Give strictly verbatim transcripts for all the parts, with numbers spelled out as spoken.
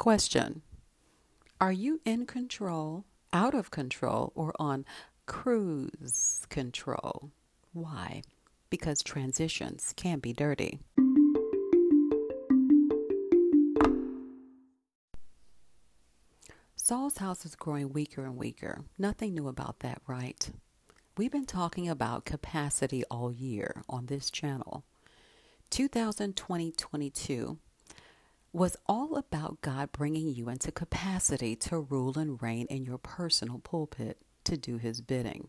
Question: are you in control, out of control, or on cruise control? Why? Because transitions can be dirty. Saul's house is growing weaker and weaker. Nothing new about that, right? We've been talking about capacity all year on this channel. two thousand twenty to twenty-two was all about God bringing you into capacity to rule and reign in your personal pulpit to do His bidding.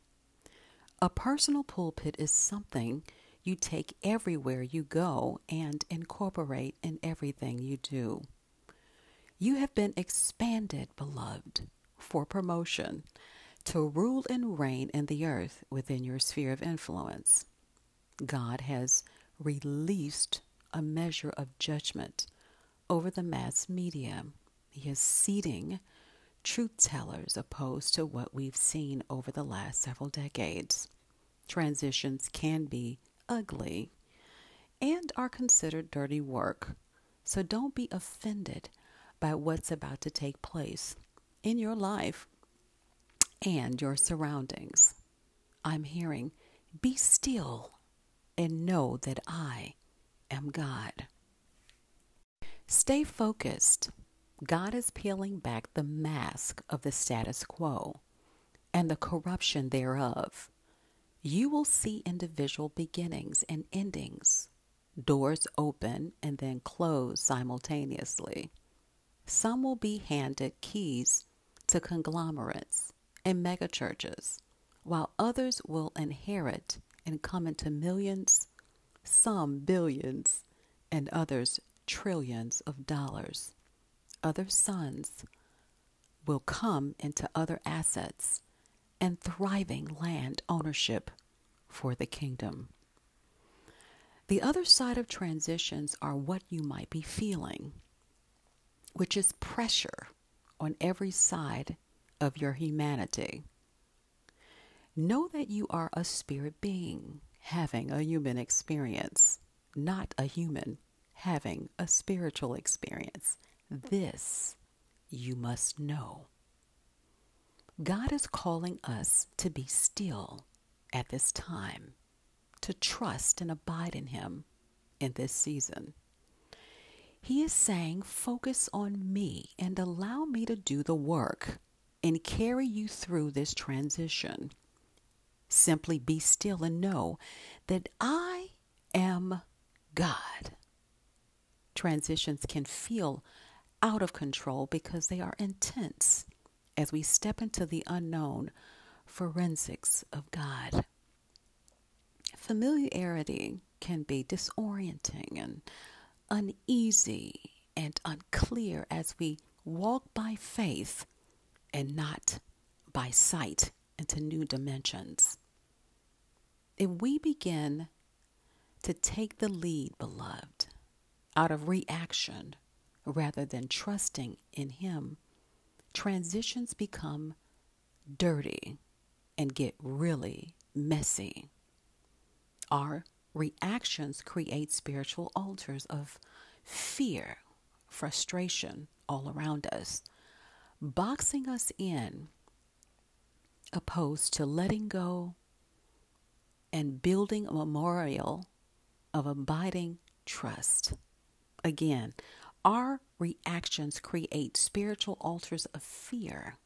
A personal pulpit is something you take everywhere you go and incorporate in everything you do. You have been expanded, beloved, for promotion to rule and reign in the earth within your sphere of influence. God has released a measure of judgment over the mass media. He is seating truth tellers opposed to what we've seen over the last several decades. Transitions can be ugly and are considered dirty work, so don't be offended by what's about to take place in your life and your surroundings. I'm hearing, be still and know that I am God. Stay focused. God is peeling back the mask of the status quo and the corruption thereof. You will see individual beginnings and endings, doors open and then close simultaneously. Some will be handed keys to conglomerates and megachurches, while others will inherit and come into millions, some billions, and others trillions of dollars. Other sons will come into other assets and thriving land ownership for the kingdom. The other side of transitions are what you might be feeling, which is pressure on every side of your humanity. Know that you are a spirit being having a human experience, not a human having a spiritual experience. This you must know. God is calling us to be still at this time, to trust and abide in Him in this season. He is saying, focus on me and allow me to do the work and carry you through this transition. Simply be still and know that I am God. Transitions can feel out of control because they are intense as we step into the unknown forensics of God. Familiarity can be disorienting and uneasy and unclear as we walk by faith and not by sight into new dimensions. If we begin to take the lead, beloved, out of reaction rather than trusting in Him, transitions become dirty and get really messy. Our reactions create spiritual altars of fear, frustration all around us, boxing us in, opposed to letting go and building a memorial of abiding trust. Again, our reactions create spiritual altars of fear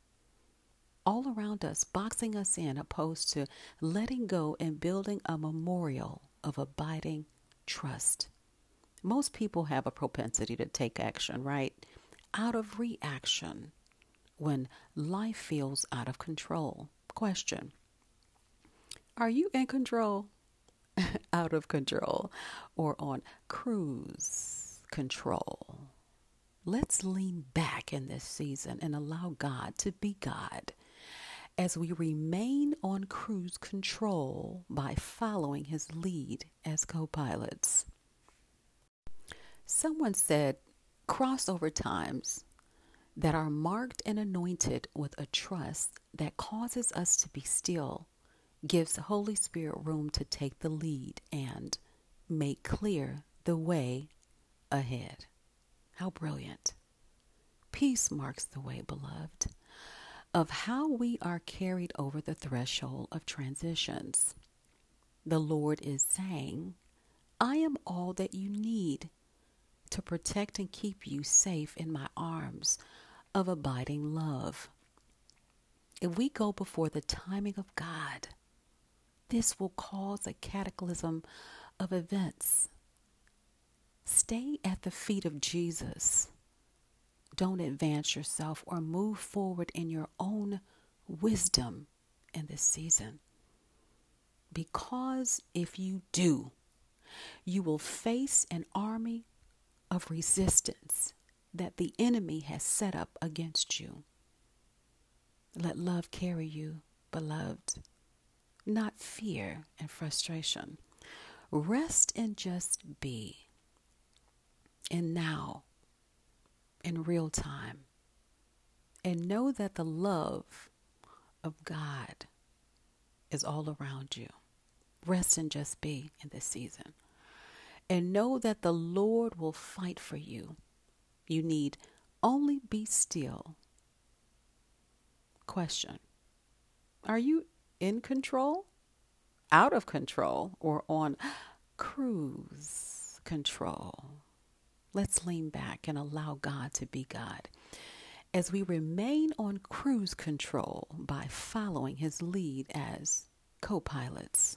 all around us, boxing us in, opposed to letting go and building a memorial of abiding trust. Most people have a propensity to take action, right? Out of reaction when life feels out of control. Question: are you in control, out of control, or on cruise control? Let's lean back in this season and allow God to be God as we remain on cruise control by following His lead as co-pilots. Someone said crossover times that are marked and anointed with a trust that causes us to be still gives the Holy Spirit room to take the lead and make clear the way ahead. How brilliant. Peace marks the way, beloved, of how we are carried over the threshold of transitions. The Lord is saying, I am all that you need to protect and keep you safe in my arms of abiding love. If we go before the timing of God, this will cause a cataclysm of events. Stay at the feet of Jesus. Don't advance yourself or move forward in your own wisdom in this season. Because if you do, you will face an army of resistance that the enemy has set up against you. Let love carry you, beloved, not fear and frustration. Rest and just be. And now, in real time, and know that the love of God is all around you. Rest and just be in this season, and know that the Lord will fight for you. You need only be still. Question: are you in control, out of control, or on cruise control? Let's lean back and allow God to be God as we remain on cruise control by following his lead as co-pilots.